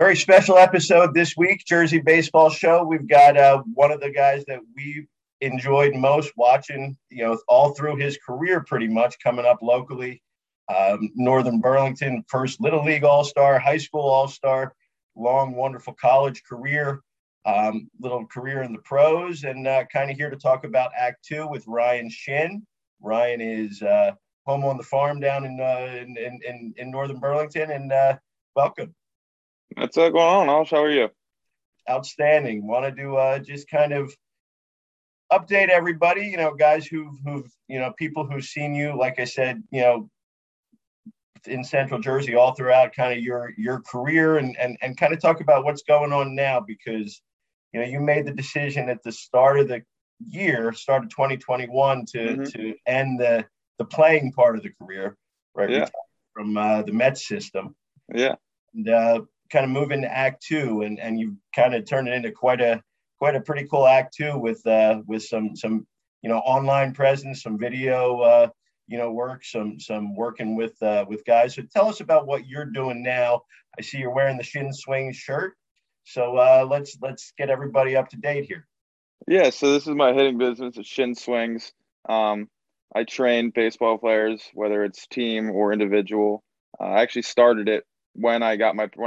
Very special episode this week, Jersey Baseball Show. We've got one of the guys that we enjoyed most watching, you know, all through his career pretty much, coming up locally. Northern Burlington, first Little League All-Star, high school All-Star, long, wonderful college career, little career in the pros, and kind of here to talk about Act 2 with Ryan Shin. Ryan is home on the farm down in Northern Burlington, and welcome. What's going on, Alsh? How are you? Outstanding. Wanted to just kind of update everybody, you know, guys who've, you know, people who've seen you, like I said, you know, in Central Jersey all throughout kind of your career and kind of talk about what's going on now, because, you know, you made the decision at the start of the year, start of 2021 to end the playing part of the career, right? Yeah. From the Mets system. Yeah. And, kind of move into Act 2, and you kind of turned it into quite a pretty cool Act 2 with some you know, online presence, some video you know, work, some working with guys. So tell us about what you're doing now. I see you're wearing the Shin Swings shirt, so let's get everybody up to date here. Yeah, so this is my hitting business at Shin Swings. I train baseball players, whether it's team or individual. I actually started it when I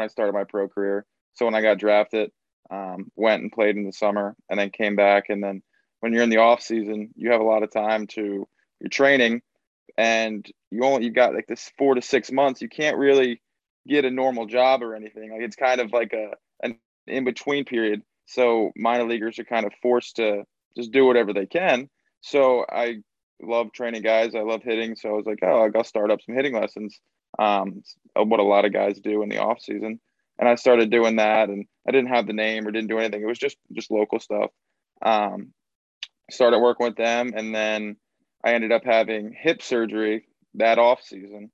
started my pro career. So when I got drafted, went and played in the summer and then came back. And then when you're in the off season, you have a lot of time to your training, and you've got like this 4 to 6 months. You can't really get a normal job or anything. Like, it's kind of like an in-between period. So minor leaguers are kind of forced to just do whatever they can. So I love training guys. I love hitting. So I was like, oh, I'll start up some hitting lessons. What a lot of guys do in the off season. And I started doing that, and I didn't have the name or didn't do anything. It was just local stuff. Started working with them, and then I ended up having hip surgery that off season,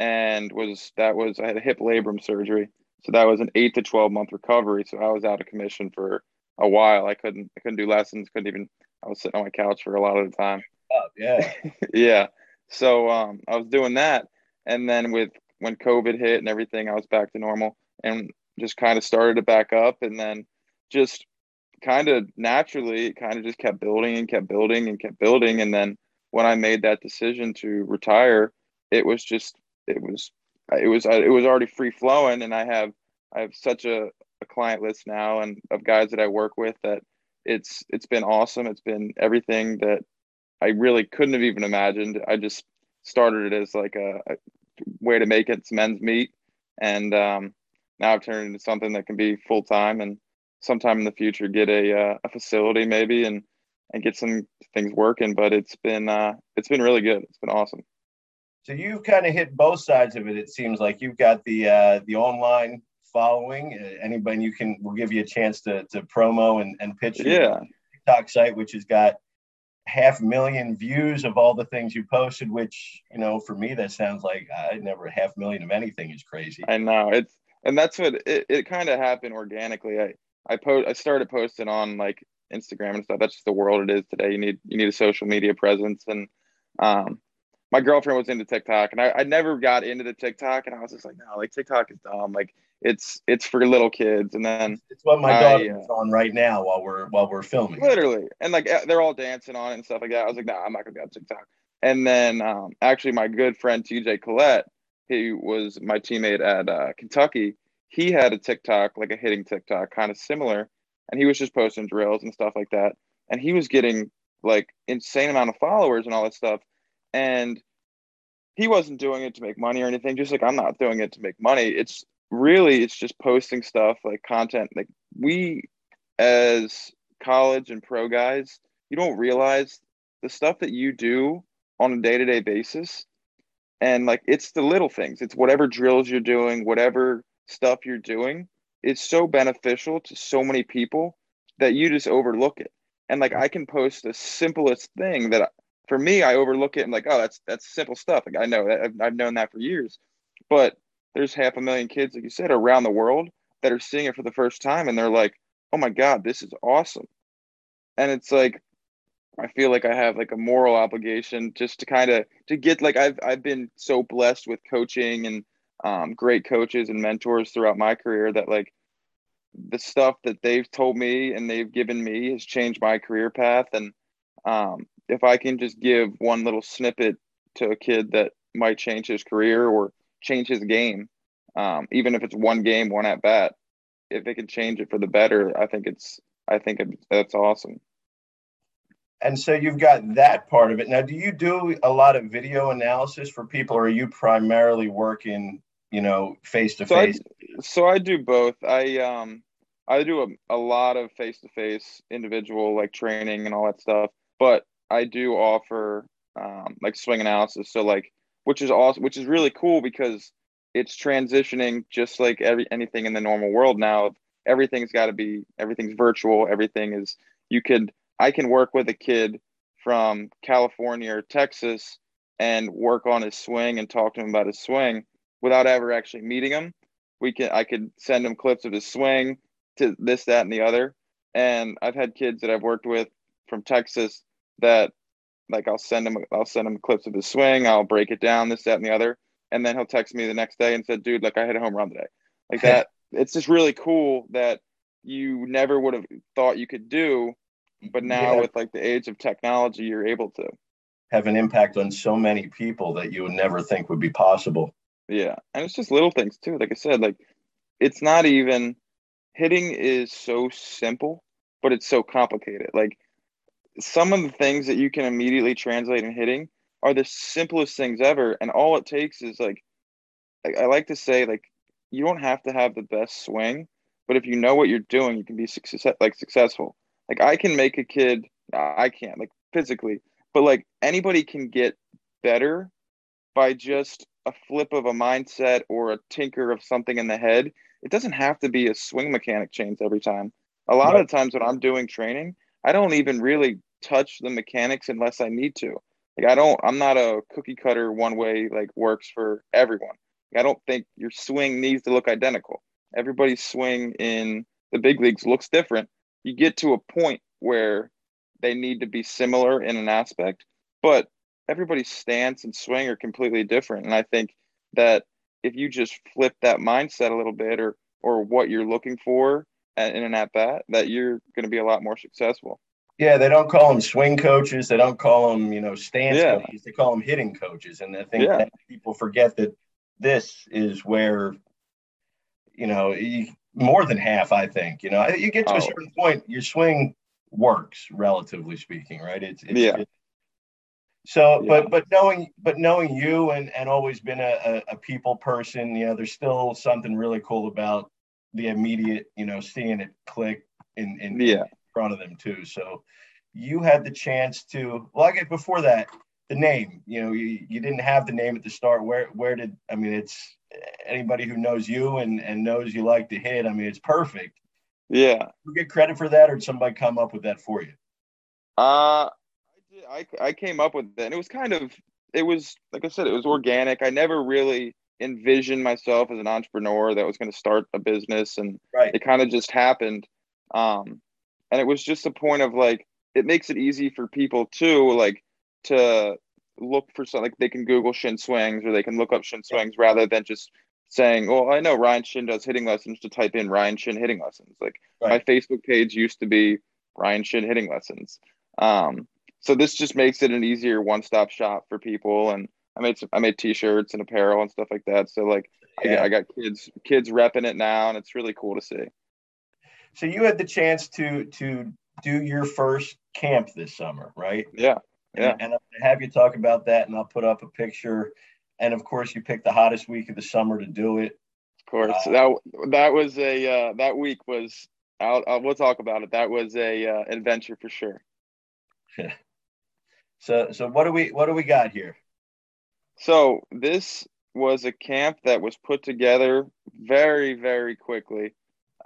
and I had a hip labrum surgery. So that was an 8 to 12 month recovery. So I was out of commission for a while. I couldn't do lessons. I was sitting on my couch for a lot of the time. Oh, yeah. Yeah. So, I was doing that. And then when COVID hit and everything, I was back to normal and just kind of started to back up. And then just kind of naturally just kept building and kept building and kept building. And then when I made that decision to retire, it was already free flowing. And I have such a client list now, and of guys that I work with, that it's been awesome. It's been everything that I really couldn't have even imagined. I just started it as like a way to make its men's meet, and now I've turned into something that can be full-time, and sometime in the future get a facility maybe and get some things working. But it's been really good. It's been awesome. So you've kind of hit both sides of it. It seems like you've got the online following. Anybody, we'll give you a chance to promo and pitch your TikTok site, which has got 500,000 views of all the things you posted, which, you know, for me, that sounds like I never 500,000 of anything is crazy. I know and that's what it kind of happened organically. I started posting on like Instagram and stuff. That's just the world it is today. You need a social media presence. And my girlfriend was into TikTok, and I never got into the TikTok, and I was just like, no, like TikTok is dumb. Like it's for little kids. And then it's what my daughter is on right now while we're filming. Literally. And like, they're all dancing on it and stuff like that. I was like, nah, I'm not gonna be on TikTok. And then actually my good friend, TJ Collette, he was my teammate at Kentucky. He had a TikTok, like a hitting TikTok, kind of similar. And he was just posting drills and stuff like that. And he was getting like insane amount of followers and all that stuff. And he wasn't doing it to make money or anything. Just like, I'm not doing it to make money. It's just posting stuff like content. Like, we as college and pro guys, you don't realize the stuff that you do on a day-to-day basis. And like, it's the little things. It's whatever drills you're doing, whatever stuff you're doing. It's so beneficial to so many people that you just overlook it. And like, I can post the simplest thing that for me, I overlook it. And like, oh, that's simple stuff. Like, I know that I've known that for years, but there's 500,000 kids, like you said, around the world that are seeing it for the first time. And they're like, oh my God, this is awesome. And it's like, I feel like I have like a moral obligation just to kind of, to get like, I've been so blessed with coaching and great coaches and mentors throughout my career that like, the stuff that they've told me and they've given me has changed my career path. And if I can just give one little snippet to a kid that might change his career or change his game, even if it's one game, one at bat, if it can change it for the better, I think that's awesome. And so you've got that part of it. Now, do you do a lot of video analysis for people, or are you primarily working, face-to-face? So I do both. I do a lot of face-to-face individual, like, training and all that stuff, but I do offer swing analysis. So which is awesome, which is really cool because it's transitioning just like anything in the normal world. Now everything's virtual. Everything is, I can work with a kid from California or Texas and work on his swing and talk to him about his swing without ever actually meeting him. I could send him clips of his swing to this, that, and the other. And I've had kids that I've worked with from Texas that I'll send him clips of his swing. I'll break it down, this, that, and the other. And then he'll text me the next day and said, dude, I hit a home run today. That, it's just really cool that you never would have thought you could do. But now with the age of technology, you're able to have an impact on so many people that you would never think would be possible. Yeah. And it's just little things too. Like I said, it's not even hitting is so simple, but it's so complicated. Some of the things that you can immediately translate in hitting are the simplest things ever. And all it takes is I like to say, you don't have to have the best swing, but if you know what you're doing, you can be successful. I can make a kid, I can't physically, but anybody can get better by just a flip of a mindset or a tinker of something in the head. It doesn't have to be a swing mechanic change every time. A lot of the times when I'm doing training, I don't even really touch the mechanics unless I need to. I'm not a cookie cutter one way, works for everyone. I don't think your swing needs to look identical. Everybody's swing in the big leagues looks different. You get to a point where they need to be similar in an aspect, but everybody's stance and swing are completely different. And I think that if you just flip that mindset a little bit or what you're looking for in an at-bat, that you're going to be a lot more successful. Yeah, they don't call them swing coaches. They don't call them, stance coaches. They call them hitting coaches. And I think that people forget that this is where, more than half, I think, you get to a certain point, your swing works, relatively speaking, right? But knowing you and always been a people person, there's still something really cool about the immediate, seeing it click in front of them too. So you had the chance to, before that, the name, you didn't have the name at the start. Where did it's anybody who knows you and knows you like to hit. It's perfect. Yeah. Did you get credit for that, or did somebody come up with that for you? I came up with it, and it was it was organic. I never really envisioned myself as an entrepreneur that was going to start a business, and it kind of just happened. And it was just a point of it makes it easy for people too, to look for something. They can Google Shin Swings, or they can look up Shin Swings rather than just saying, well, I know Ryan Shin does hitting lessons, to type in Ryan Shin hitting lessons. My Facebook page used to be Ryan Shin hitting lessons. So this just makes it an easier one-stop shop for people. And I made t-shirts and apparel and stuff like that. So I got kids repping it now, and it's really cool to see. So you had the chance to do your first camp this summer, right? Yeah. Yeah. And I'm going to have you talk about that, and I'll put up a picture. And of course, you picked the hottest week of the summer to do it. Of course, that was that week was. We'll talk about it. That was a adventure for sure. So what do we got here? So this was a camp that was put together very, very quickly.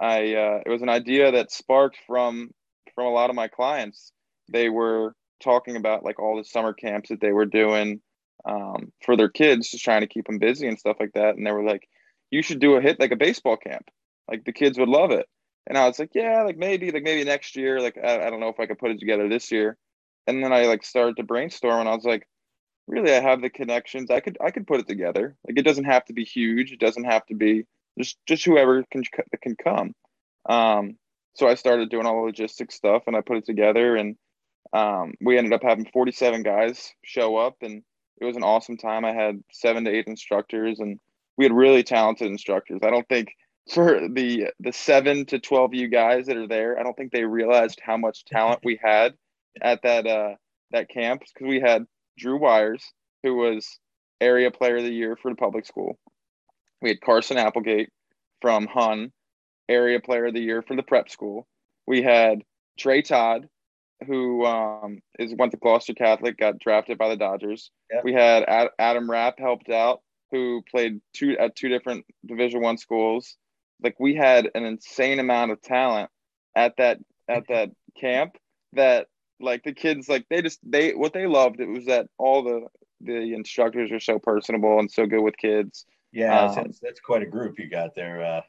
It was an idea that sparked from a lot of my clients. They were talking about all the summer camps that they were doing for their kids, just trying to keep them busy and stuff like that. And they were you should do a baseball camp. The kids would love it. And I was maybe next year. I don't know if I could put it together this year. And then I started to brainstorm, and I was really, I have the connections. I could put it together. It doesn't have to be huge. It doesn't have to be just whoever can come. So I started doing all the logistics stuff and I put it together, and we ended up having 47 guys show up, and it was an awesome time. I had 7 to 8 instructors, and we had really talented instructors. I don't think for the 7 to 12 you guys that are there, I don't think they realized how much talent we had at that camp, because we had Drew Wires, who was Area Player of the Year for the public school. We had Carson Applegate from Hun, Area Player of the Year for the prep school. We had Trey Todd, who went to Gloucester Catholic, got drafted by the Dodgers. Yep. We had Adam Rapp helped out, who played at two different Division I schools. Like, we had an insane amount of talent at that camp that, like, the kids, like, what they loved, it was that all the instructors are so personable and so good with kids. Yeah, that's quite a group you got there.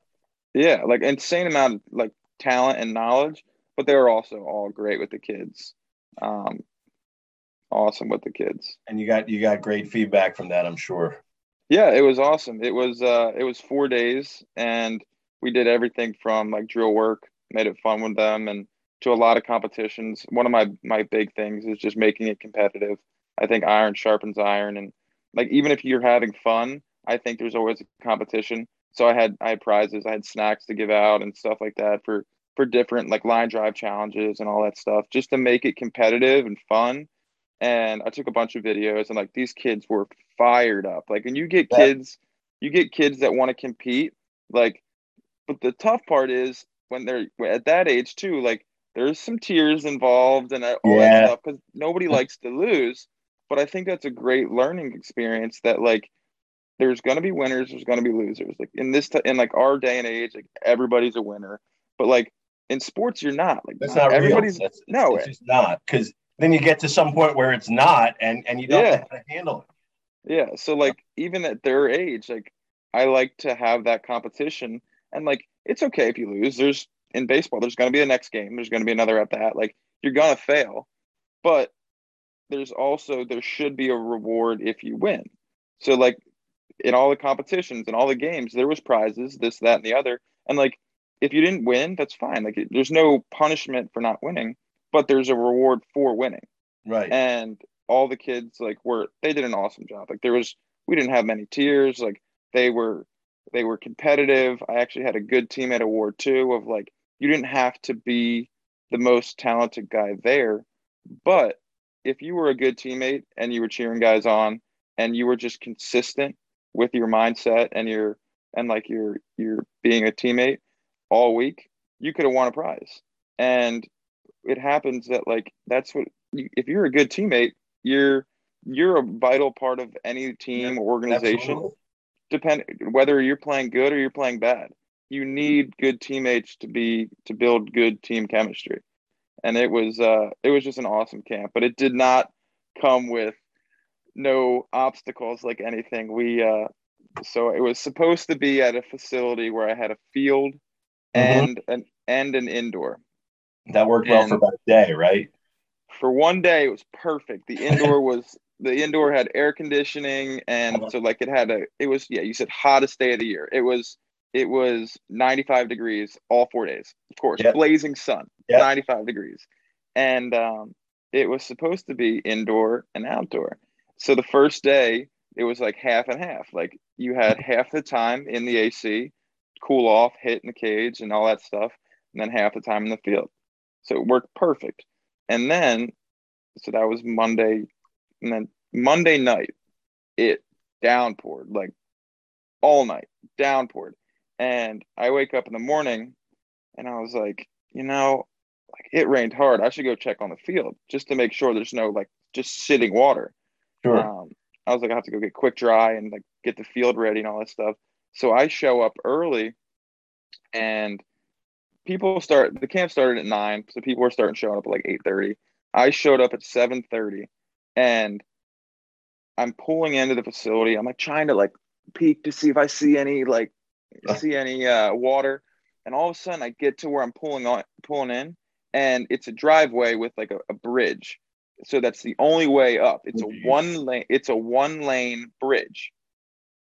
Yeah, like, insane amount of, like, talent and knowledge, but they were also all great with the kids. Awesome with the kids. And you got great feedback from that, I'm sure. Yeah, it was awesome. It was 4 days, and we did everything from, like, drill work, made it fun with them, and to a lot of competitions. One of my big things is just making it competitive. I think iron sharpens iron, and, like, even if you're having fun, I think there's always a competition. So I had prizes, I had snacks to give out and stuff like that for different, like, line drive challenges and all that stuff, just to make it competitive and fun. And I took a bunch of videos, and, like, these kids were fired up. Like, and you get kids that want to compete, like, but the tough part is when they're at that age too, like, there's some tears involved and all that stuff, because nobody likes to lose. But I think that's a great learning experience, that, like, there's going to be winners, there's going to be losers. Like, in like our day and age, like, everybody's a winner, but, like, in sports, you're not. Like, that's not everybody's real. No, it's just not, because then you get to some point where it's not, and you don't know how to handle it. Yeah. So, like, even at their age, like, I like to have that competition, and, like, it's okay if you lose. In baseball, there's going to be the next game. There's going to be another at bat. Like, you're going to fail, but there should be a reward if you win. So, like, in all the competitions and all the games, there was prizes, this, that, and the other. And, like, if you didn't win, that's fine. Like, there's no punishment for not winning, but there's a reward for winning. Right. And all the kids, like, they did an awesome job. Like, we didn't have many tears. Like, they were competitive. I actually had a good teammate award too, of, like, you didn't have to be the most talented guy there, but if you were a good teammate and you were cheering guys on and you were just consistent with your mindset and you're being a teammate all week, you could have won a prize. And it happens that, like, that's what, if you're a good teammate, you're a vital part of any team or organization. Absolutely. Whether you're playing good or you're playing bad, you need good teammates to build good team chemistry. And it was just an awesome camp, but it did not come with no obstacles, like, anything. So it was supposed to be at a facility where I had a field and an indoor. That worked well for about a day, right? For one day, it was perfect. The indoor had air conditioning, and so, like, you said hottest day of the year. It was 95 degrees all 4 days, of course. Yep. Blazing sun, yep. 95 degrees. And it was supposed to be indoor and outdoor. So the first day, it was like half and half. Like, you had half the time in the AC, cool off, hit in the cage and all that stuff, and then half the time in the field. So it worked perfect. And then, so that was Monday. And then Monday night, it downpoured, like, all night, downpoured. And I wake up in the morning, and I was like, like, it rained hard. I should go check on the field just to make sure there's no, like, just sitting water. Sure. I was like, I have to go get quick dry and, like, get the field ready and all that stuff. So I show up early, and the camp started at 9, so people were starting showing up at, like, 8:30. I showed up at 7:30. And I'm pulling into the facility. I'm, like, trying to, like, peek to see if I see any, like, water. And all of a sudden, I get to where I'm pulling in, and it's a driveway with, like, a bridge. So that's the only way up. It's a one-lane bridge.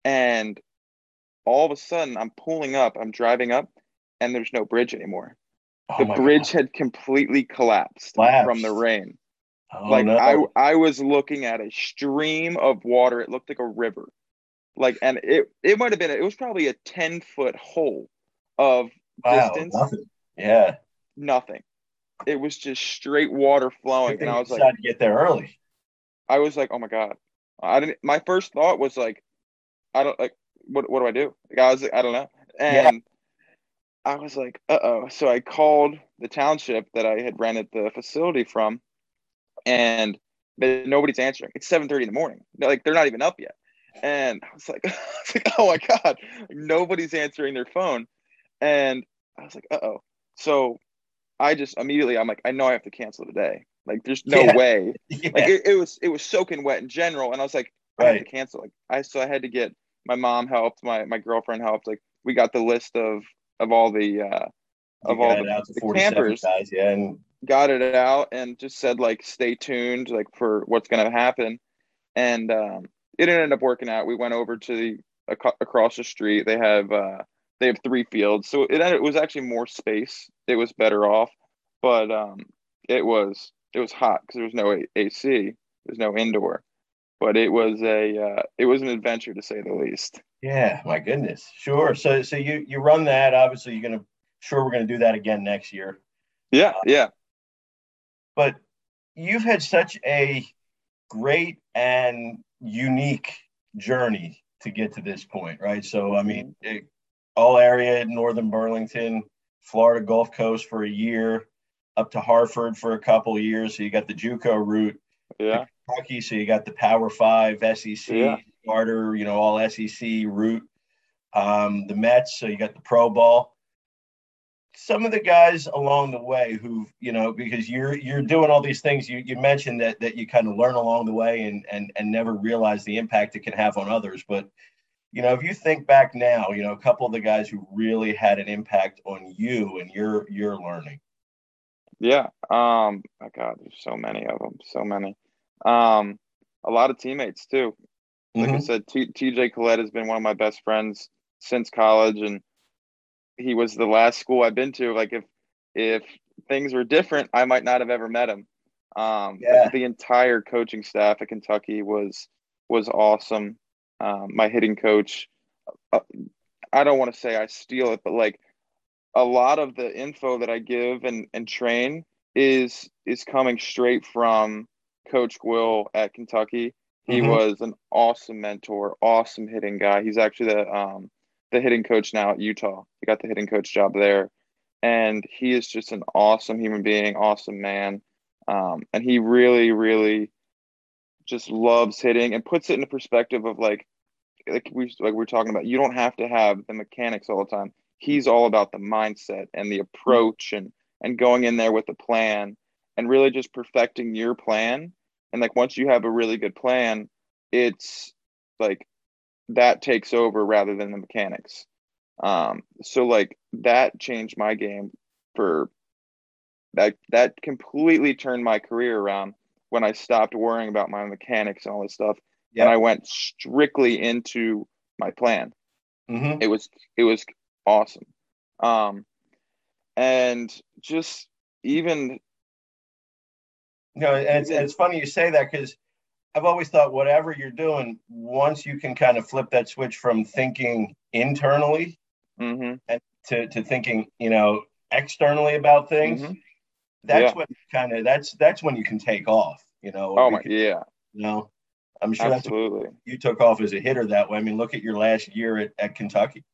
And all of a sudden, I'm pulling up. I'm driving up, and there's no bridge anymore. Oh, the bridge had completely collapsed from the rain. Oh, like no. I was looking at a stream of water. It looked like a river. Like, and it might have been, it was probably a 10-foot hole of distance. Nothing. Yeah. Nothing. It was just straight water flowing. And I was like, to get there early. I was like, oh my God. My first thought was like, I don't like, what do I do? Like, I was like, I don't know. And yeah. I was like, uh-oh. So I called the township that I had rented the facility from, and nobody's answering. It's 7:30 in the morning. Like, they're not even up yet. And I was like, oh my God, like, nobody's answering their phone. And I was like, uh-oh. So I just immediately, I'm like, I know I have to cancel today. Like, there's no way. Yeah. Like, it was soaking wet in general. And I was like, I have to cancel. Like, I had to get, my mom helped, my girlfriend helped. Like, we got the list of all the, of all the campers. Guys, yeah, and got it out and just said, like, stay tuned, like, for what's going to happen. And, it ended up working out. We went over to across the street. They have three fields, so it was actually more space. It was better off, but it was hot because there was no AC. There's no indoor, but it was an adventure to say the least. Yeah, my goodness, sure. So you run that. Obviously, we're gonna do that again next year. Yeah, yeah. But you've had such a great and unique journey to get to this point, right? So, I mean, all area, northern Burlington, Florida Gulf Coast for a year, up to Hartford for a couple of years. So you got the JUCO route, yeah. Kentucky, so you got the Power 5, SEC, yeah. Starter, all SEC route, the Mets, so you got the Pro Bowl. Some of the guys along the way who, because you're doing all these things, you mentioned that you kind of learn along the way and never realize the impact it can have on others. But, if you think back now, a couple of the guys who really had an impact on you and your learning. Yeah. Oh God, there's so many of them, so many. A lot of teammates too. Like I said, TJ Collette has been one of my best friends since college, and he was the last school I've been to. Like, if things were different, I might not have ever met him. The entire coaching staff at Kentucky was awesome. My hitting coach, I don't want to say I steal it, but like a lot of the info that I give and train is coming straight from Coach Will at Kentucky. He was an awesome mentor, awesome hitting guy. He's actually the hitting coach now at Utah. He got the hitting coach job there, and he is just an awesome human being, awesome man. And he really, really just loves hitting and puts it into perspective of like we're talking about, you don't have to have the mechanics all the time. He's all about the mindset and the approach and going in there with a plan and really just perfecting your plan. And like, once you have a really good plan, it's like, that takes over rather than the mechanics. So like that changed my game for that completely turned my career around when I stopped worrying about my mechanics and all this stuff. Yeah. And I went strictly into my plan. Mm-hmm. It was awesome. And just even. No, and it's funny you say that, because I've always thought whatever you're doing, once you can kind of flip that switch from thinking internally and to thinking, externally about things, that's when that's when you can take off, Oh my, yeah. I'm sure absolutely. That's you took off as a hitter that way. I mean, look at your last year at Kentucky.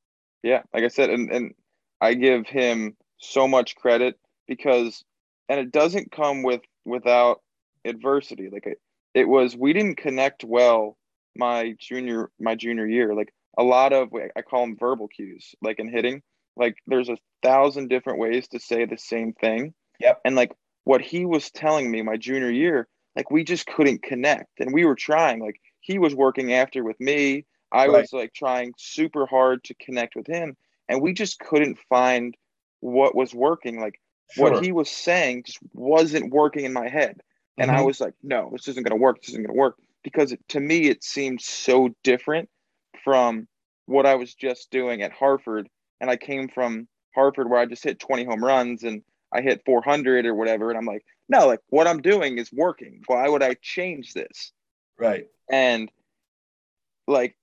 Yeah, like I said, and I give him so much credit because, and it doesn't come without adversity. Like it was, we didn't connect well my junior year. Like a lot of, I call them verbal cues, like in hitting, like there's 1,000 different ways to say the same thing. Yep. And like what he was telling me my junior year, like we just couldn't connect, and we were trying, like he was working after with me. I was like trying super hard to connect with him, and we just couldn't find what was working. Like what he was saying just wasn't working in my head. And I was like, no, this isn't going to work. This isn't going to work. Because to me, it seemed so different from what I was just doing at Hartford. And I came from Hartford where I just hit 20 home runs and I hit 400 or whatever. And I'm like, no, like what I'm doing is working. Why would I change this? Right. And like,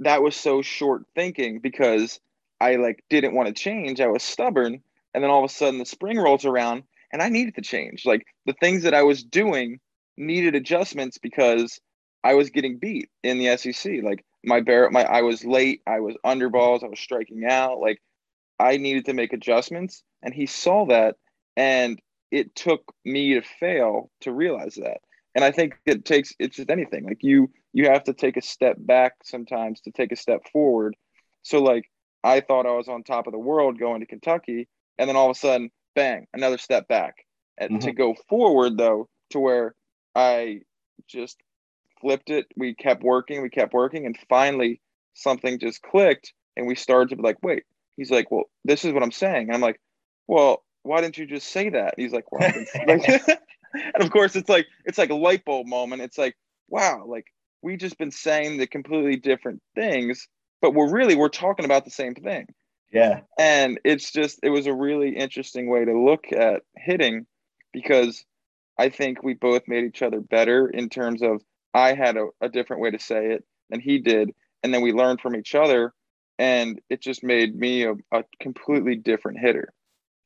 that was so short thinking because I like didn't want to change. I was stubborn. And then all of a sudden the spring rolls around and I needed to change. Like the things that I was doing needed adjustments because I was getting beat in the SEC. Like I was late. I was under balls. I was striking out. Like I needed to make adjustments. And he saw that. And it took me to fail to realize that. And I think it's just anything. Like you have to take a step back sometimes to take a step forward. So like I thought I was on top of the world going to Kentucky, and then all of a sudden, bang, another step back. And to go forward though, to where I just flipped it. We kept working, and finally something just clicked and we started to be like, wait. He's like, well, this is what I'm saying. And I'm like, well, why didn't you just say that? And he's like, well, and of course it's like a light bulb moment. It's like, wow, like we just been saying the completely different things, but we're talking about the same thing. Yeah. And it was a really interesting way to look at hitting, because I think we both made each other better in terms of I had a different way to say it than he did. And then we learned from each other, and it just made me a completely different hitter.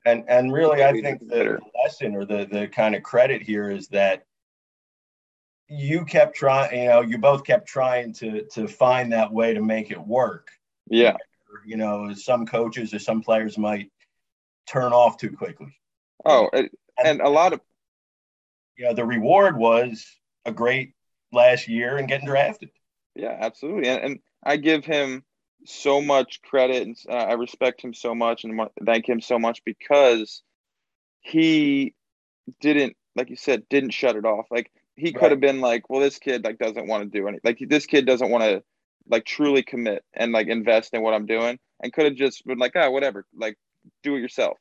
And really, I think the lesson or the kind of credit here is that you kept trying, you both kept trying to find that way to make it work. Yeah. You know, some coaches or some players might turn off too quickly. Oh, and a lot of. Yeah, the reward was a great last year and getting drafted. Yeah, absolutely. And I give him so much credit, and I respect him so much and thank him so much, because he didn't, like you said, didn't shut it off. Like he could have been like, well, this kid like doesn't want to do anything. Like this kid doesn't want to like truly commit and like invest in what I'm doing, and could have just been like, oh, whatever, like do it yourself.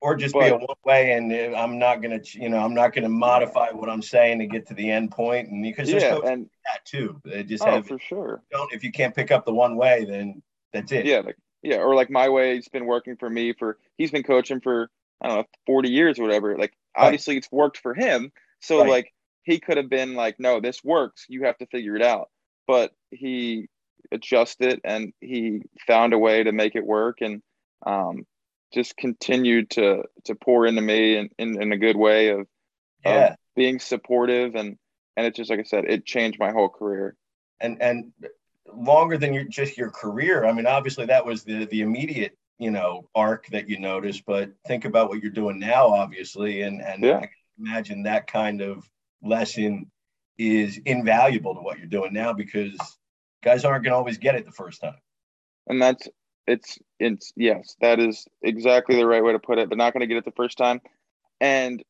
Or just be a one way, and I'm not gonna modify what I'm saying to get to the end point, and because there's coaches and that too. They just for sure. If you can't pick up the one way, then that's it. Yeah, or like my way has been working for me he's been coaching for 40 years or whatever. Like obviously it's worked for him, so like he could have been like, no, this works. You have to figure it out. But he adjusted and he found a way to make it work, and just continued to pour into me in a good way of being supportive. And it's just, like I said, it changed my whole career. And longer than your career. I mean, obviously that was the immediate, arc that you noticed, but think about what you're doing now, obviously. And I can imagine that kind of lesson is invaluable to what you're doing now, because guys aren't going to always get it the first time. And yes, that is exactly the right way to put it. But not going to get it the first time, and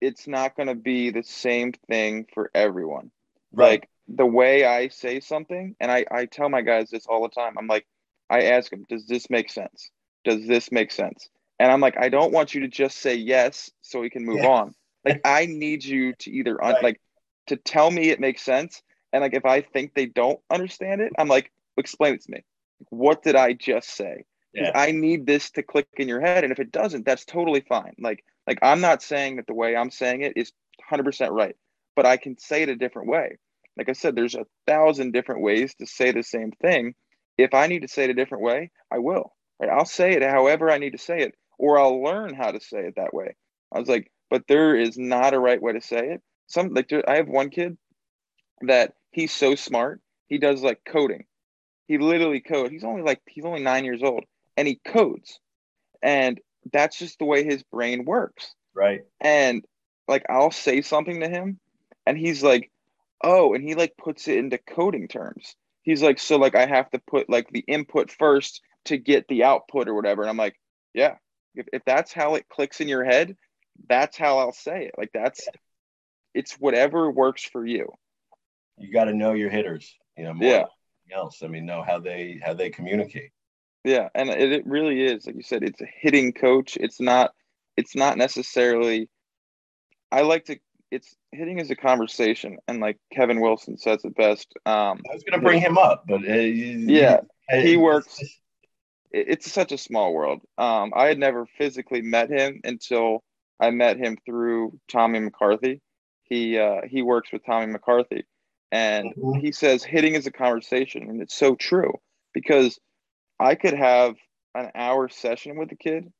it's not going to be the same thing for everyone. Right. Like the way I say something, and I tell my guys this all the time. I'm like, I ask them, does this make sense? Does this make sense? And I'm like, I don't want you to just say yes so we can move on. Like I need you to either like to tell me it makes sense, and like if I think they don't understand it, I'm like, explain it to me. What did I just say? Yeah. I need this to click in your head. And if it doesn't, that's totally fine. Like I'm not saying that the way I'm saying it is 100% right, but I can say it a different way. Like I said, there's 1,000 different ways to say the same thing. If I need to say it a different way, I will. Right? I'll say it however I need to say it, or I'll learn how to say it that way. I was like, but there is not a right way to say it. I have one kid that he's so smart. He does like coding. He literally codes. He's only 9 years old, and he codes, and that's just the way his brain works. Right. And like I'll say something to him, and he's like, "Oh," and he like puts it into coding terms. He's like, "So like I have to put like the input first to get the output or whatever." And I'm like, "Yeah, if that's how it clicks in your head, that's how I'll say it. Like it's whatever works for you." You got to know your hitters, more. Yeah. Else, know how they communicate. Yeah, and it really is, like you said, it's a hitting coach. It's not necessarily. Hitting is a conversation, and like Kevin Wilson says it best. I was going to bring him up, but he works. it's such a small world. I had never physically met him until I met him through Tommy McCarthy. He works with Tommy McCarthy, and he says hitting is a conversation, and it's so true, because I could have an hour session with a kid,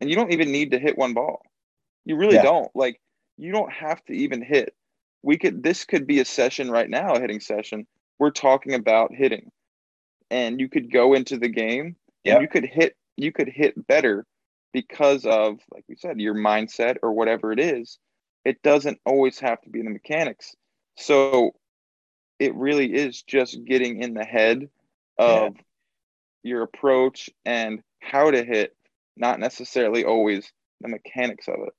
and you don't even need to hit one ball. You really don't. Like, you don't have to even hit. This could be a session right now, a hitting session. We're talking about hitting, and you could go into the game and you could hit better because of, like we said, your mindset or whatever it is. It doesn't always have to be the mechanics. So it really is just getting in the head of your approach and how to hit, not necessarily always the mechanics of it.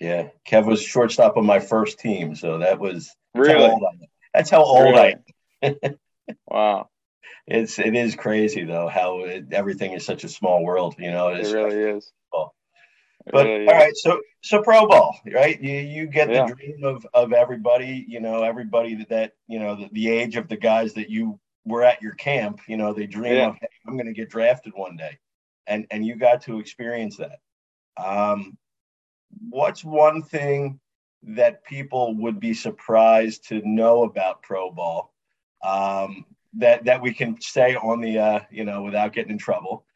Yeah. Kev was shortstop on my first team. So that was really, that's how old I am. Wow. It is crazy though, how everything is such a small world, you know. It really is. But all right, so pro ball, right? You get the dream of everybody, you know, everybody that you know, the age of the guys that you were at your camp, you know, they dream of, hey, I'm going to get drafted one day, and you got to experience that. What's one thing that people would be surprised to know about pro ball that we can say on the you know, without getting in trouble?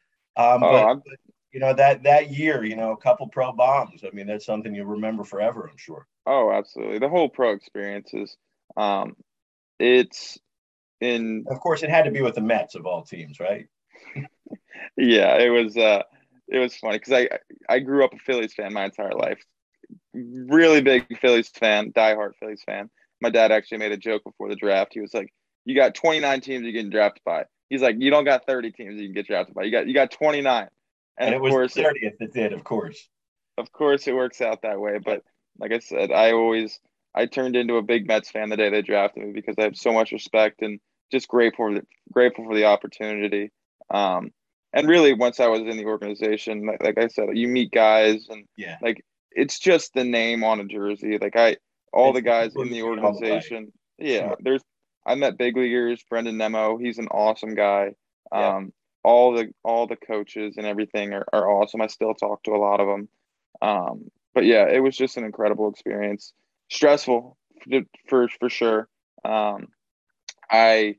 You know, that year, you know, a couple pro bombs. I mean, that's something you'll remember forever, I'm sure. Oh, absolutely. The whole pro experience is, of course, it had to be with the Mets of all teams, right? Yeah, it was funny because I grew up a Phillies fan my entire life. Really big Phillies fan, diehard Phillies fan. My dad actually made a joke before the draft. He was like, "You got 29 teams you can get drafted by." He's like, "You don't got 30 teams you can get drafted by. You got 29." And it was the 30th that did, of course. Of course it works out that way. But like I said, I turned into a big Mets fan the day they drafted me because I have so much respect and just grateful for the opportunity. And really, once I was in the organization, like I said, you meet guys and like it's just the name on a jersey. Like the guys in the organization. Yeah. I met big leaguers, Brendan Nemo. He's an awesome guy. All the coaches and everything are awesome. I still talk to a lot of them. But yeah, it was just an incredible experience. Stressful for sure. I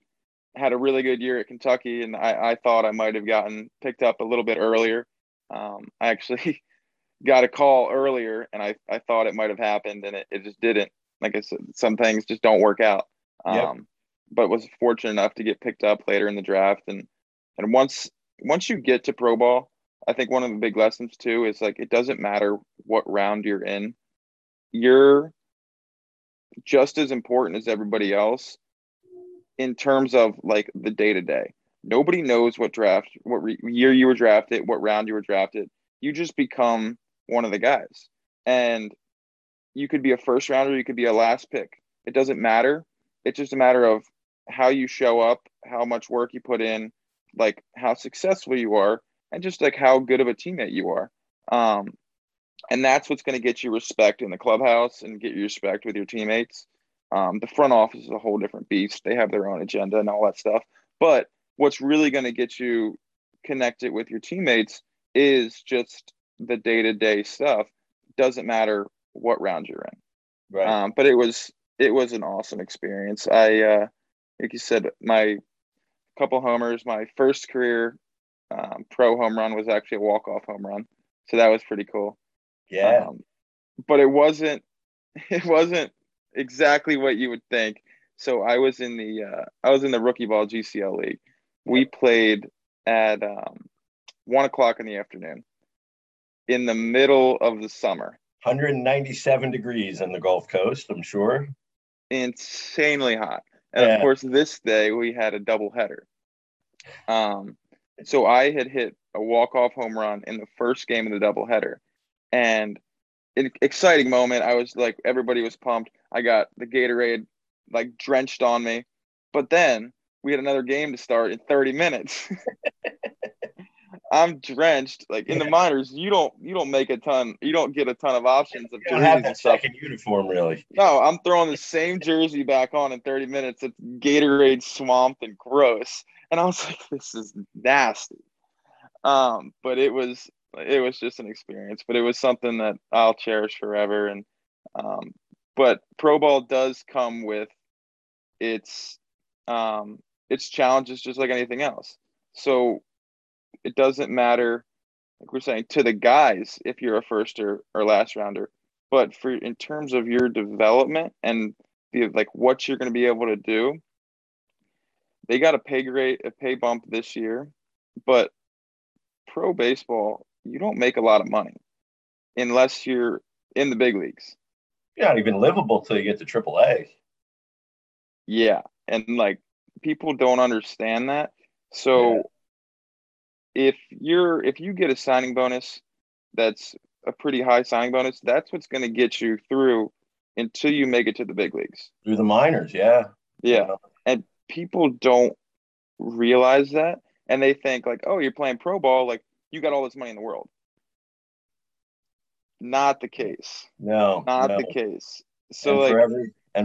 had a really good year at Kentucky, and I thought I might have gotten picked up a little bit earlier. I actually got a call earlier, and I thought it might have happened, and it just didn't. Like I said, some things just don't work out. But was fortunate enough to get picked up later in the draft. And once you get to pro ball, I think one of the big lessons too is like it doesn't matter what round you're in. You're just as important as everybody else in terms of like the day-to-day. Nobody knows what year you were drafted, what round you were drafted. You just become one of the guys. And you could be a first rounder, you could be a last pick. It doesn't matter. It's just a matter of how you show up, how much work you put in, like how successful you are, and just like how good of a teammate you are. And that's what's going to get you respect in the clubhouse and get you respect with your teammates. The front office is a whole different beast. They have their own agenda and all that stuff. But what's really going to get you connected with your teammates is just the day-to-day stuff. Doesn't matter what round you're in. Right. But it was an awesome experience. Like you said, my couple homers. My first career pro home run was actually a walk-off home run, so that was pretty cool. Yeah, but it wasn't exactly what you would think. So I was in the rookie ball GCL league. We played at 1 o'clock in the afternoon in the middle of the summer. 197 degrees on the Gulf Coast, I'm sure. Insanely hot. And of course, this day we had a doubleheader. So I had hit a walk-off home run in the first game of the doubleheader, and an exciting moment. I was like, everybody was pumped. I got the Gatorade like drenched on me, but then we had another game to start in 30 minutes. I'm drenched. Like in the minors, you don't make a ton. You don't get a ton of options of jerseys have and stuff. Second uniform, really. No, I'm throwing the same jersey back on in 30 minutes. It's Gatorade swamped and gross. And I was like, this is nasty. But it was just an experience, but it was something that I'll cherish forever. And but pro ball does come with its challenges, just like anything else. So it doesn't matter, like we're saying, to the guys if you're a first or last rounder, but for in terms of your development and the, like what you're going to be able to do, they got a pay bump this year, but pro baseball, you don't make a lot of money unless you're in the big leagues. You're not even livable till you get to AAA. Yeah, and like people don't understand that. So yeah. if you get a signing bonus, that's a pretty high signing bonus. That's what's going to get you through until you make it to the big leagues. Through the minors, yeah. Yeah, and people don't realize that, and they think like, oh, you're playing pro ball, like you got all this money in the world. Not the case. No, not the case. So and like,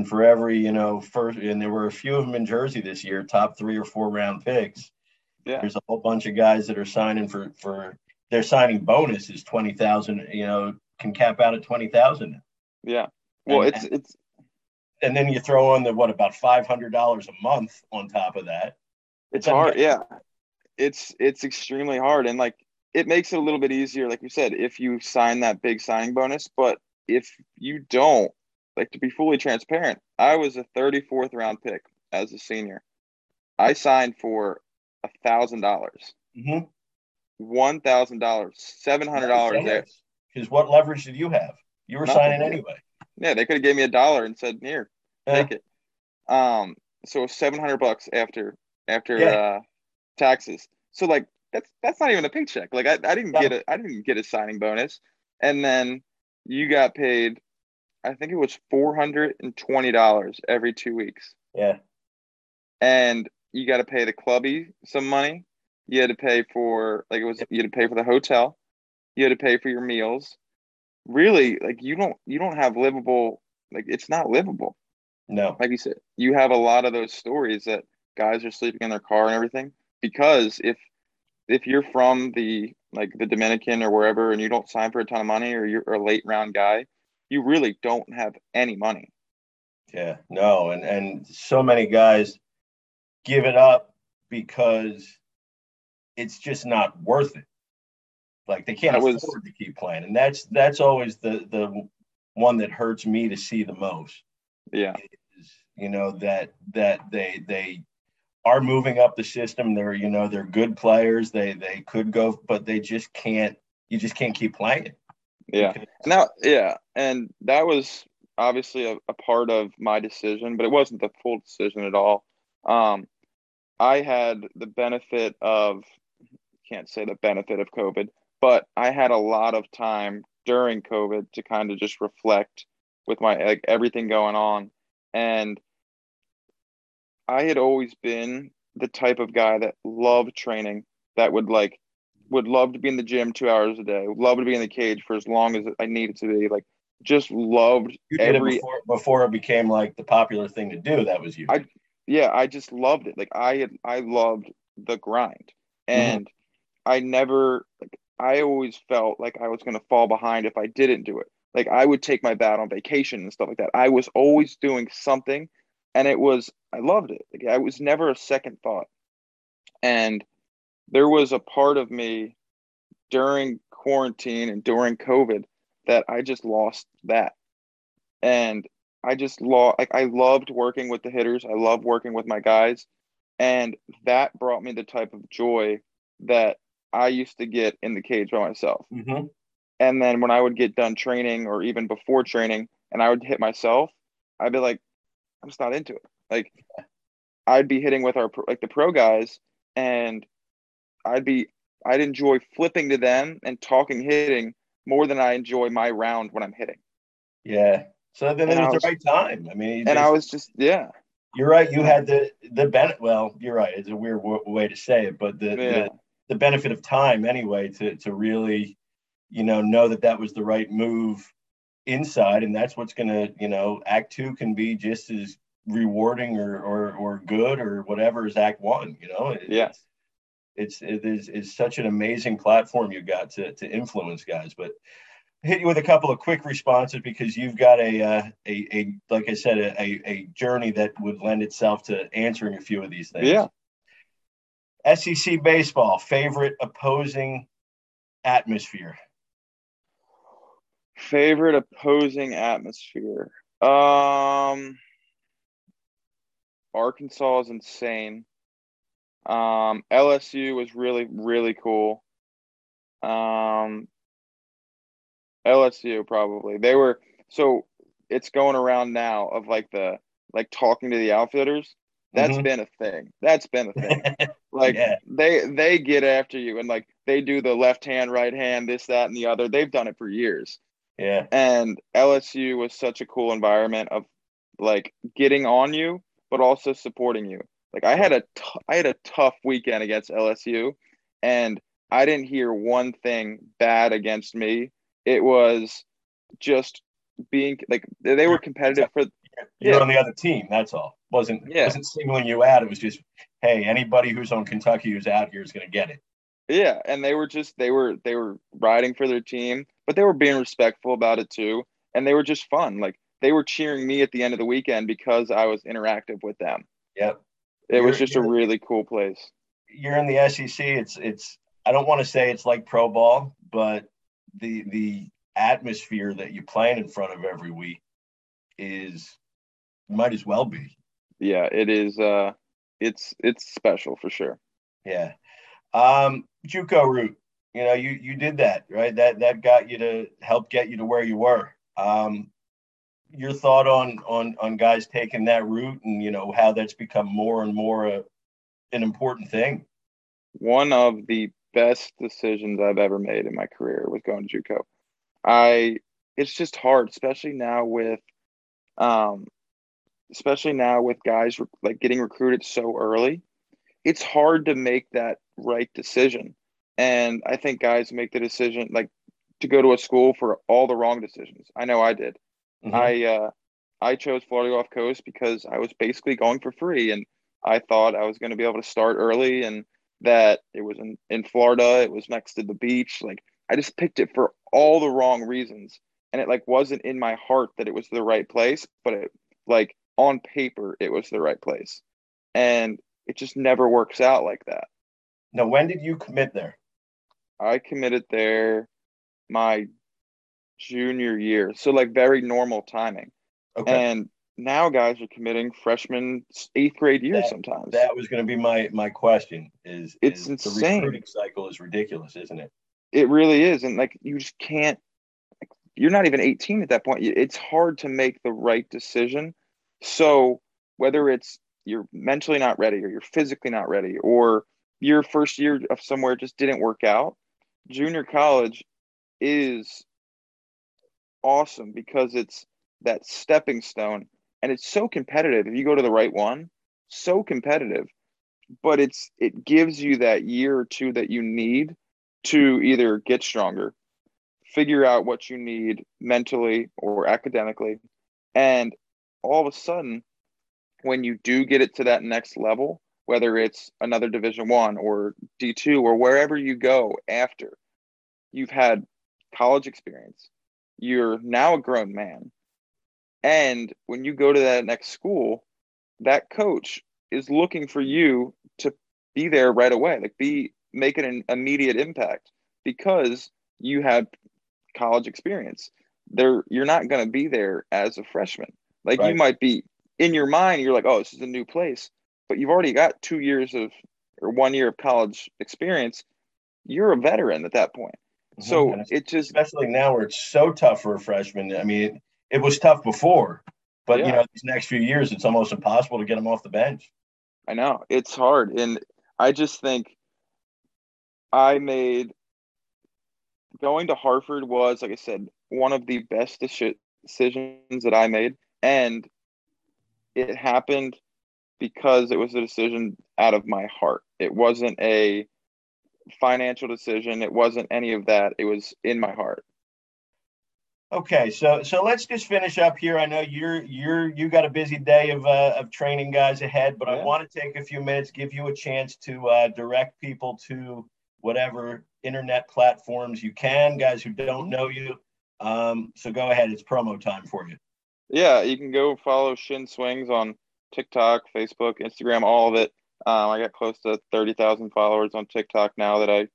for every, you know, first, and there were a few of them in Jersey this year, top 3 or 4 round picks. Yeah. There's a whole bunch of guys that are signing for their signing bonus is 20,000, you know, can cap out at 20,000. Yeah. Well, and, it's, and then you throw on about $500 a month on top of that. It's hard. Yeah. It's extremely hard. And like, it makes it a little bit easier, like you said, if you sign that big signing bonus. But if you don't, like, to be fully transparent, I was a 34th round pick as a senior. I signed for $1,000. Mm-hmm. $1,000, $700 there. Because what leverage did you have? You were signing anyway. Yeah, they could have gave me $1 and said, "Here, take it." So $700 after taxes. So like. That's not even a paycheck. Like I didn't get a signing bonus, and then you got paid. I think it was $420 every 2 weeks. Yeah, and you got to pay the clubby some money. You had to pay for you had to pay for the hotel. You had to pay for your meals. Really, like you don't have livable. Like it's not livable. No, like you said, you have a lot of those stories that guys are sleeping in their car and everything, because if you're from the Dominican or wherever, and you don't sign for a ton of money, or you're a late round guy, you really don't have any money. Yeah, no. And so many guys give it up because it's just not worth it. Like they can't afford to keep playing. And that's always the one that hurts me to see the most. Yeah. Is, you know, that they are moving up the system. They're good players. They could go, but they just can't. You just can't keep playing. Yeah. And that was obviously a part of my decision, but it wasn't the full decision at all. I had the benefit of, can't say the benefit of COVID, but I had a lot of time during COVID to kind of just reflect with my everything going on. And I had always been the type of guy that loved training, that would love to be in the gym 2 hours a day, would love to be in the cage for as long as I needed to be, like just loved it before it became like the popular thing to do. That was you. I just loved it. Like I loved the grind, and mm-hmm. I always felt like I was going to fall behind if I didn't do it. Like I would take my bat on vacation and stuff like that. I was always doing something, and I loved it. Like, I was never a second thought. And there was a part of me during quarantine and during COVID that I just lost that. And I just I loved working with the hitters. I loved working with my guys. And that brought me the type of joy that I used to get in the cage by myself. Mm-hmm. And then when I would get done training, or even before training, and I would hit myself, I'd be like, I'm just not into it. Like I'd be hitting with the pro guys, and I'd enjoy flipping to them and talking hitting more than I enjoy my round when I'm hitting. Yeah. So then it was the right time. I mean, you're right. You had the benefit. Well, you're right. It's a weird way to say it, but the benefit of time anyway, to really, you know that was the right move inside. And that's what's going to, you know, Act 2 can be just as rewarding or good or whatever is Act 1, you know? Yes. It is such an amazing platform you got to influence guys. But I'll hit you with a couple of quick responses, because you've got a journey that would lend itself to answering a few of these things. Yeah. SEC baseball, favorite opposing atmosphere. Favorite opposing atmosphere. Arkansas is insane. LSU was really, really cool. LSU probably. They were, so it's going around now of like talking to the outfielders. That's mm-hmm. been a thing. That's been a thing. Like yeah. they get after you, and like they do the left hand, right hand, this, that, and the other. They've done it for years. Yeah. And LSU was such a cool environment of like getting on you, but also supporting you. Like I had a tough weekend against LSU, and I didn't hear one thing bad against me. It was just being like they were competitive for. You're on the other team. That's all. Wasn't singling you out. It was just, hey, anybody who's on Kentucky who's out here is going to get it. Yeah, and they were riding for their team, but they were being respectful about it too, and they were just fun. Like they were cheering me at the end of the weekend because I was interactive with them. Yep. It was just a really cool place. You're in the SEC. It's I don't want to say it's like pro ball, but the atmosphere that you playing in front of every week is might as well be. Yeah, it is. It's special for sure. Yeah. JUCO route. You know, you did that, right? That got you to help get you to where you were. Your thought on guys taking that route, and you know how that's become more and more an important thing. One of the best decisions I've ever made in my career was going to JUCO. It's just hard, especially now with guys like getting recruited so early. It's hard to make that right decision, and I think guys make the decision like to go to a school for all the wrong decisions. I know I did. Mm-hmm. I chose Florida Gulf Coast because I was basically going for free, and I thought I was going to be able to start early, and that it was in Florida, it was next to the beach. Like I just picked it for all the wrong reasons, and it like wasn't in my heart that it was the right place, but it like on paper it was the right place, and it just never works out like that. Now, when did you commit there? I committed there my junior year, so like very normal timing. Okay. And now guys are committing freshman 8th grade year sometimes. That was going to be my question. It's insane. The recruiting cycle is ridiculous, isn't it? It really is, and like you just can't. Like, you're not even 18 at that point. It's hard to make the right decision. So whether it's you're mentally not ready, or you're physically not ready, or your first year of somewhere just didn't work out, junior college is awesome because it's that stepping stone, and it's so competitive. If you go to the right one, so competitive, but it gives you that year or two that you need to either get stronger, figure out what you need mentally or academically, and all of a sudden when you do get it to that next level, whether it's another Division I or D2 or wherever you go after, you've had college experience. You're now a grown man. And when you go to that next school, that coach is looking for you to be there right away, like make an immediate impact because you have college experience. You're not going to be there as a freshman. Like right. You might be in your mind, you're like, oh, this is a new place, but you've already got 2 years or 1 year of college experience. You're a veteran at that point. So it just, especially now where it's so tough for a freshman. I mean, it was tough before, but yeah. You know, these next few years, it's almost impossible to get them off the bench. I know it's hard. And I just think I made going to Hartford was, like I said, one of the best decisions that I made. And it happened because it was a decision out of my heart. It wasn't a financial decision. It wasn't any of that. It was in my heart. Okay, so let's just finish up here. I know you got a busy day of training guys ahead, but yeah. I want to take a few minutes, give you a chance to direct people to whatever internet platforms you can, guys who don't know you. So go ahead, it's promo time for you. Yeah, you can go follow Shin Swings on TikTok, Facebook, Instagram, all of it. I got close to 30,000 followers on TikTok now that I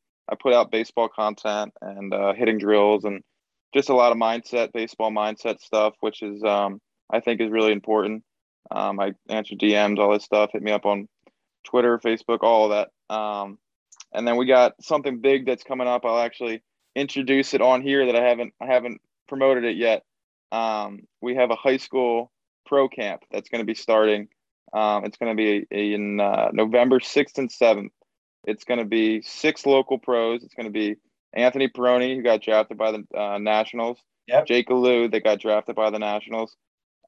put out baseball content and hitting drills and just a lot of mindset, baseball mindset stuff, which is I think is really important. I answer DMs, all this stuff. Hit me up on Twitter, Facebook, all of that. And then we got something big that's coming up. I'll actually introduce it on here that I haven't promoted it yet. We have a high school pro camp that's going to be starting. It's going to be in November 6th and 7th. It's going to be 6 local pros. It's going to be Anthony Peroni, who got drafted by the Nationals. Yep. Jake Alou, that got drafted by the Nationals.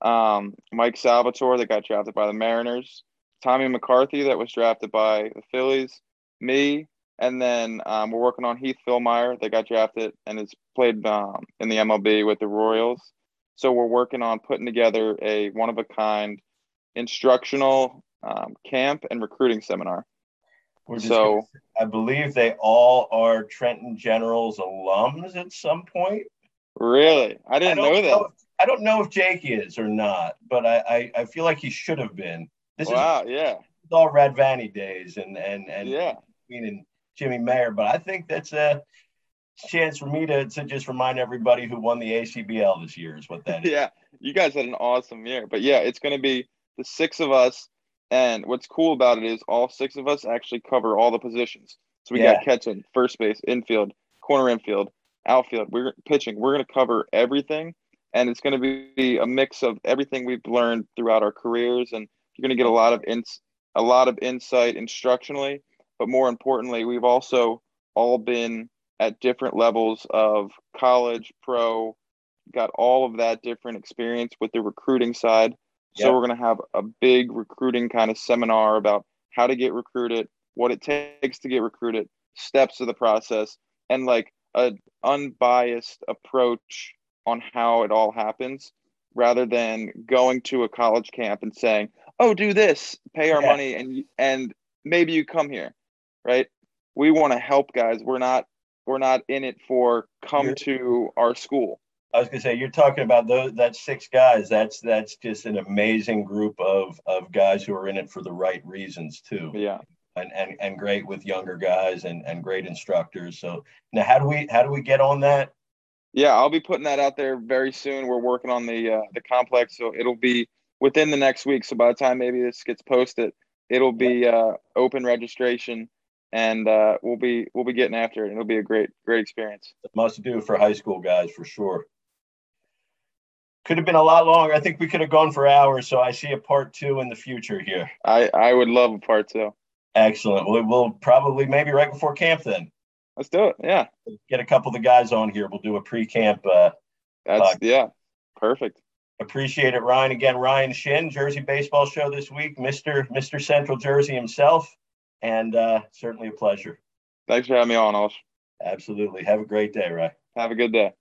Mike Salvatore, that got drafted by the Mariners. Tommy McCarthy, that was drafted by the Phillies. Me. And then we're working on Heath Fillmeyer, that got drafted and has played in the MLB with the Royals. So we're working on putting together a one-of-a-kind instructional camp and recruiting seminar. I believe they all are Trenton Generals alums at some point. Really? I didn't know that. I don't know if Jake is or not, but I feel like he should have been. This is all Rad Vanny days and Jimmy Mayer, but I think that's a chance for me to just remind everybody who won the ACBL this year is what that is. Yeah, you guys had an awesome year. But yeah, it's going to be the 6 of us. And what's cool about it is all 6 of us actually cover all the positions. So we got catching, first base, infield, corner infield, outfield. We're pitching. We're going to cover everything. And it's going to be a mix of everything we've learned throughout our careers. And you're going to get a lot of insight instructionally. But more importantly, we've also all been at different levels of college, pro, got all of that different experience with the recruiting side. So we're going to have a big recruiting kind of seminar about how to get recruited, what it takes to get recruited, steps of the process, and like an unbiased approach on how it all happens, rather than going to a college camp and saying, oh, do this, pay our money, and maybe you come here, right? We want to help guys. We're not in it for come to our school. I was gonna say, you're talking about that 6 guys. That's just an amazing group of guys who are in it for the right reasons too. Yeah, and great with younger guys and great instructors. So now, how do we get on that? Yeah, I'll be putting that out there very soon. We're working on the complex, so it'll be within the next week. So by the time maybe this gets posted, it'll be open registration. And we'll be getting after it, and it'll be a great experience. Must do for high school guys for sure. Could have been a lot longer. I think we could have gone for hours. So I see a part 2 in the future here. I would love a part 2. Excellent. Well, we'll probably maybe right before camp then. Let's do it. Yeah. Get a couple of the guys on here. We'll do a pre-camp. Perfect. Appreciate it, Ryan. Again, Ryan Shin, Jersey Baseball Show this week. Mr. Central Jersey himself. And certainly a pleasure. Thanks for having me on, Alsh. Absolutely. Have a great day, Ray. Have a good day.